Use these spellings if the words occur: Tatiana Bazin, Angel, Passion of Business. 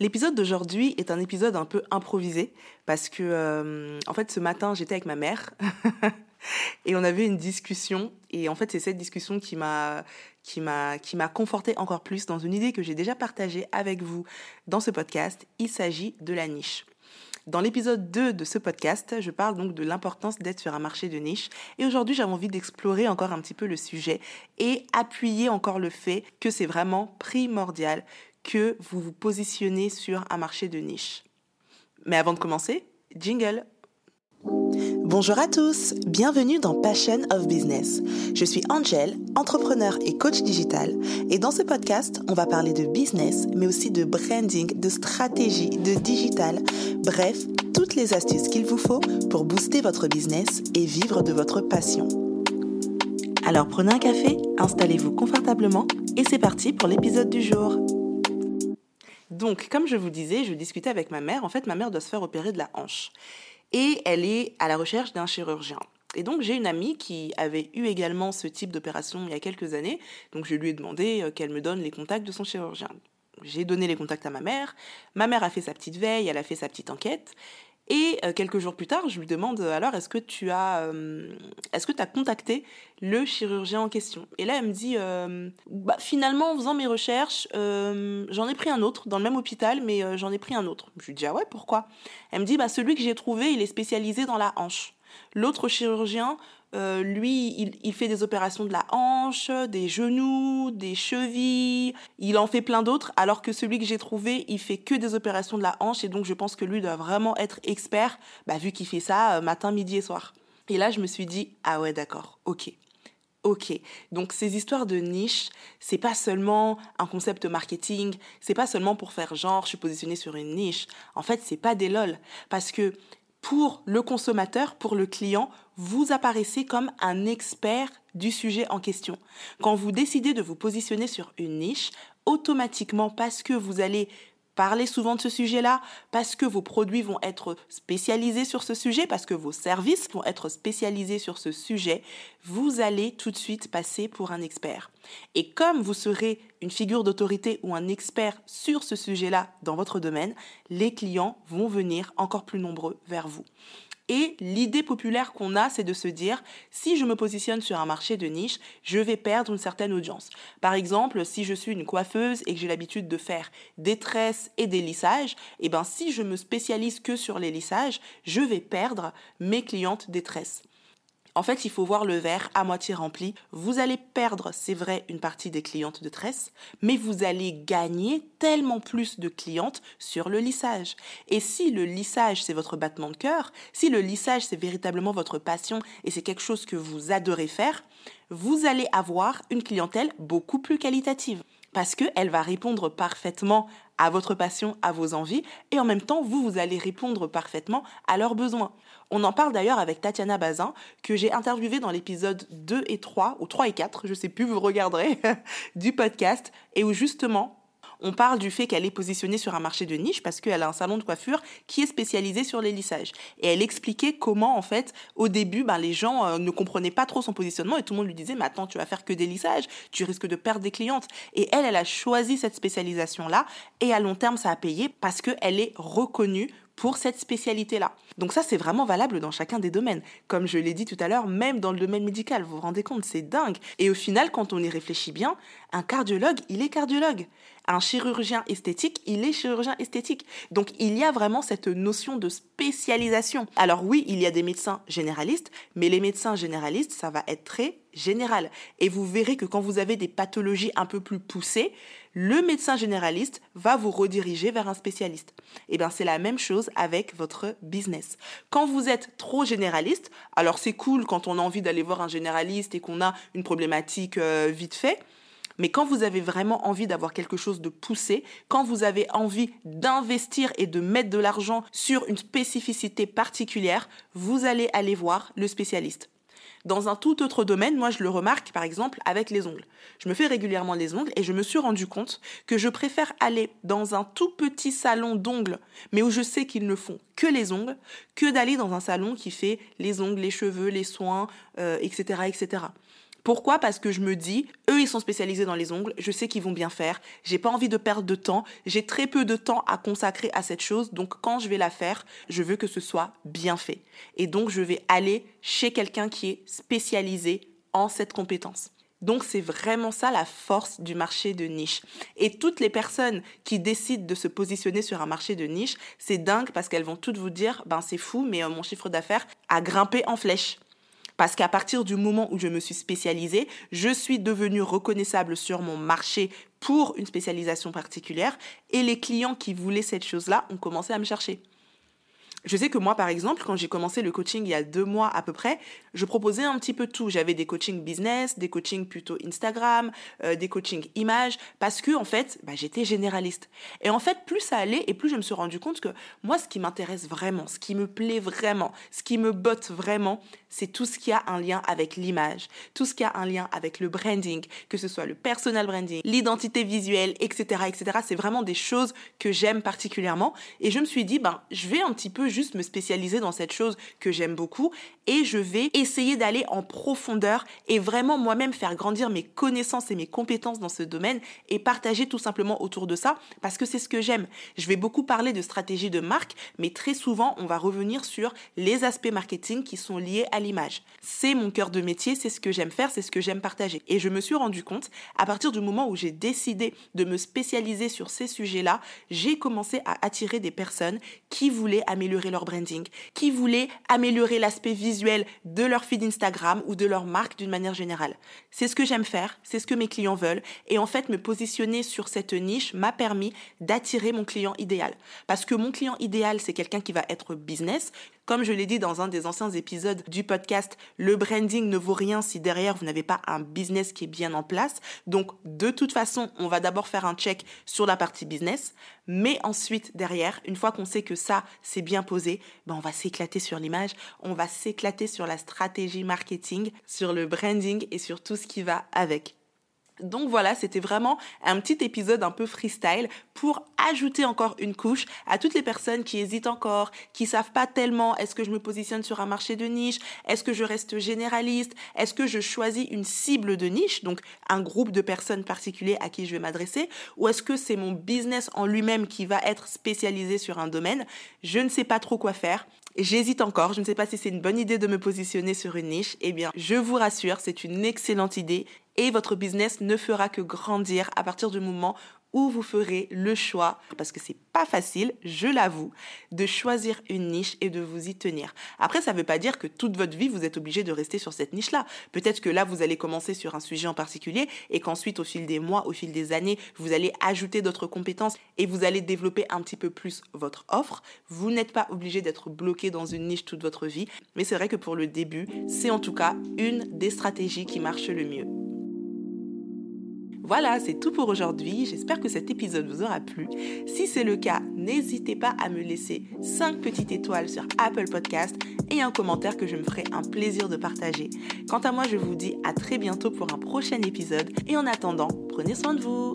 L'épisode d'aujourd'hui est un épisode un peu improvisé parce que, en fait, ce matin, j'étais avec ma mère et on avait une discussion. Et en fait, c'est cette discussion qui m'a confortée encore plus dans une idée que j'ai déjà partagée avec vous dans ce podcast. Il s'agit de la niche. Dans l'épisode 2 de ce podcast, je parle donc de l'importance d'être sur un marché de niche. Et aujourd'hui, j'avais envie d'explorer encore un petit peu le sujet et appuyer encore le fait que c'est vraiment primordial que vous vous positionnez sur un marché de niche. Mais avant de commencer, jingle! Bonjour à tous, bienvenue dans Passion of Business. Je suis Angel, entrepreneur et coach digital. Et dans ce podcast, on va parler de business, mais aussi de branding, de stratégie, de digital. Bref, toutes les astuces qu'il vous faut pour booster votre business et vivre de votre passion. Alors prenez un café, installez-vous confortablement et c'est parti pour l'épisode du jour. Donc, comme je vous disais, je discutais avec ma mère. En fait, ma mère doit se faire opérer de la hanche. Et elle est à la recherche d'un chirurgien. Et donc, j'ai une amie qui avait eu également ce type d'opération il y a quelques années. Donc, je lui ai demandé qu'elle me donne les contacts de son chirurgien. J'ai donné les contacts à ma mère. Ma mère a fait sa petite veille, elle a fait sa petite enquête. Et quelques jours plus tard, je lui demande, alors, est-ce que tu as contacté le chirurgien en question? Et là, elle me dit, finalement, en faisant mes recherches, j'en ai pris un autre, dans le même hôpital, mais j'en ai pris un autre. Je lui dis, ah ouais, pourquoi? Elle me dit, celui que j'ai trouvé, il est spécialisé dans la hanche. L'autre chirurgien, lui, il fait des opérations de la hanche, des genoux, des chevilles, il en fait plein d'autres, alors que celui que j'ai trouvé, il fait que des opérations de la hanche, et donc je pense que lui doit vraiment être expert, vu qu'il fait ça matin, midi et soir. Et là, je me suis dit, ah ouais, d'accord, ok. Donc ces histoires de niche, c'est pas seulement un concept marketing, c'est pas seulement pour faire genre, je suis positionnée sur une niche. En fait, c'est pas des lol, parce que pour le consommateur, pour le client, vous apparaissez comme un expert du sujet en question. Quand vous décidez de vous positionner sur une niche, automatiquement, parce que vous allez parler souvent de ce sujet-là, parce que vos produits vont être spécialisés sur ce sujet, parce que vos services vont être spécialisés sur ce sujet, vous allez tout de suite passer pour un expert. Et comme vous serez une figure d'autorité ou un expert sur ce sujet-là dans votre domaine, les clients vont venir encore plus nombreux vers vous. Et l'idée populaire qu'on a, c'est de se dire, si je me positionne sur un marché de niche, je vais perdre une certaine audience. Par exemple, si je suis une coiffeuse et que j'ai l'habitude de faire des tresses et des lissages, si je me spécialise que sur les lissages, je vais perdre mes clientes des tresses. En fait, il faut voir le verre à moitié rempli. Vous allez perdre, c'est vrai, une partie des clientes de tresse, mais vous allez gagner tellement plus de clientes sur le lissage. Et si le lissage, c'est votre battement de cœur, si le lissage, c'est véritablement votre passion et c'est quelque chose que vous adorez faire, vous allez avoir une clientèle beaucoup plus qualitative parce qu'elle va répondre parfaitement à votre passion, à vos envies, et en même temps, vous allez répondre parfaitement à leurs besoins. On en parle d'ailleurs avec Tatiana Bazin, que j'ai interviewée dans l'épisode 2 et 3, ou 3 et 4, je sais plus, vous regarderez, du podcast, et où justement, on parle du fait qu'elle est positionnée sur un marché de niche parce qu'elle a un salon de coiffure qui est spécialisé sur les lissages. Et elle expliquait comment, en fait, au début, les gens ne comprenaient pas trop son positionnement et tout le monde lui disait « Mais attends, tu vas faire que des lissages, tu risques de perdre des clientes. » Et elle a choisi cette spécialisation-là et à long terme, ça a payé parce qu'elle est reconnue pour cette spécialité-là. Donc ça, c'est vraiment valable dans chacun des domaines. Comme je l'ai dit tout à l'heure, même dans le domaine médical, vous vous rendez compte, c'est dingue. Et au final, quand on y réfléchit bien, un cardiologue, il est cardiologue. Un chirurgien esthétique, il est chirurgien esthétique. Donc il y a vraiment cette notion de spécialisation. Alors oui, il y a des médecins généralistes, mais les médecins généralistes, ça va être très général. Et vous verrez que quand vous avez des pathologies un peu plus poussées, le médecin généraliste va vous rediriger vers un spécialiste. Et bien, c'est la même chose avec votre business. Quand vous êtes trop généraliste, alors c'est cool quand on a envie d'aller voir un généraliste et qu'on a une problématique vite fait, mais quand vous avez vraiment envie d'avoir quelque chose de poussé, quand vous avez envie d'investir et de mettre de l'argent sur une spécificité particulière, vous allez aller voir le spécialiste. Dans un tout autre domaine, moi je le remarque par exemple avec les ongles. Je me fais régulièrement les ongles et je me suis rendu compte que je préfère aller dans un tout petit salon d'ongles, mais où je sais qu'ils ne font que les ongles, que d'aller dans un salon qui fait les ongles, les cheveux, les soins, etc., etc. Pourquoi? Parce que je me dis, eux, ils sont spécialisés dans les ongles, je sais qu'ils vont bien faire, j'ai pas envie de perdre de temps, j'ai très peu de temps à consacrer à cette chose, donc quand je vais la faire, je veux que ce soit bien fait. Et donc, je vais aller chez quelqu'un qui est spécialisé en cette compétence. Donc, c'est vraiment ça la force du marché de niche. Et toutes les personnes qui décident de se positionner sur un marché de niche, c'est dingue parce qu'elles vont toutes vous dire, ben c'est fou, mais mon chiffre d'affaires a grimpé en flèche. Parce qu'à partir du moment où je me suis spécialisée, je suis devenue reconnaissable sur mon marché pour une spécialisation particulière et les clients qui voulaient cette chose-là ont commencé à me chercher. Je sais que moi, par exemple, quand j'ai commencé le coaching il y a 2 mois à peu près, je proposais un petit peu tout. J'avais des coachings business, des coachings plutôt Instagram, des coachings images, parce que en fait, j'étais généraliste. Et en fait, plus ça allait et plus je me suis rendu compte que moi, ce qui m'intéresse vraiment, ce qui me plaît vraiment, ce qui me botte vraiment, c'est tout ce qui a un lien avec l'image, tout ce qui a un lien avec le branding, que ce soit le personal branding, l'identité visuelle, etc., etc. C'est vraiment des choses que j'aime particulièrement. Et je me suis dit, je vais un petit peu juste me spécialiser dans cette chose que j'aime beaucoup et je vais essayer d'aller en profondeur et vraiment moi-même faire grandir mes connaissances et mes compétences dans ce domaine et partager tout simplement autour de ça parce que c'est ce que j'aime. Je vais beaucoup parler de stratégie de marque, mais très souvent, on va revenir sur les aspects marketing qui sont liés à l'image. C'est mon cœur de métier, c'est ce que j'aime faire, c'est ce que j'aime partager. Et je me suis rendu compte, à partir du moment où j'ai décidé de me spécialiser sur ces sujets-là, j'ai commencé à attirer des personnes qui voulaient améliorer leur branding, qui voulaient améliorer l'aspect visuel de leur feed Instagram ou de leur marque d'une manière générale. C'est ce que j'aime faire, c'est ce que mes clients veulent et en fait, me positionner sur cette niche m'a permis d'attirer mon client idéal. Parce que mon client idéal, c'est quelqu'un qui va être business. Comme je l'ai dit dans un des anciens épisodes du podcast, le branding ne vaut rien si derrière vous n'avez pas un business qui est bien en place. Donc, de toute façon, on va d'abord faire un check sur la partie business, mais ensuite, derrière, une fois qu'on sait que ça, c'est bien posé, on va s'éclater sur l'image, on va s'éclater sur la stratégie marketing, sur le branding et sur tout ce qui va avec. Donc voilà, c'était vraiment un petit épisode un peu freestyle pour ajouter encore une couche à toutes les personnes qui hésitent encore, qui savent pas tellement est-ce que je me positionne sur un marché de niche, est-ce que je reste généraliste, est-ce que je choisis une cible de niche, donc un groupe de personnes particulier à qui je vais m'adresser, ou est-ce que c'est mon business en lui-même qui va être spécialisé sur un domaine. Je ne sais pas trop quoi faire. J'hésite encore, je ne sais pas si c'est une bonne idée de me positionner sur une niche. Eh bien, je vous rassure, c'est une excellente idée et votre business ne fera que grandir à partir du moment où vous ferez le choix, parce que c'est pas facile, je l'avoue, de choisir une niche et de vous y tenir. Après, ça ne veut pas dire que toute votre vie, vous êtes obligé de rester sur cette niche-là. Peut-être que là, vous allez commencer sur un sujet en particulier et qu'ensuite, au fil des mois, au fil des années, vous allez ajouter d'autres compétences et vous allez développer un petit peu plus votre offre. Vous n'êtes pas obligé d'être bloqué dans une niche toute votre vie, mais c'est vrai que pour le début, c'est en tout cas une des stratégies qui marche le mieux. Voilà, c'est tout pour aujourd'hui. J'espère que cet épisode vous aura plu. Si c'est le cas, n'hésitez pas à me laisser 5 petites étoiles sur Apple Podcast et un commentaire que je me ferai un plaisir de partager. Quant à moi, je vous dis à très bientôt pour un prochain épisode. Et en attendant, prenez soin de vous.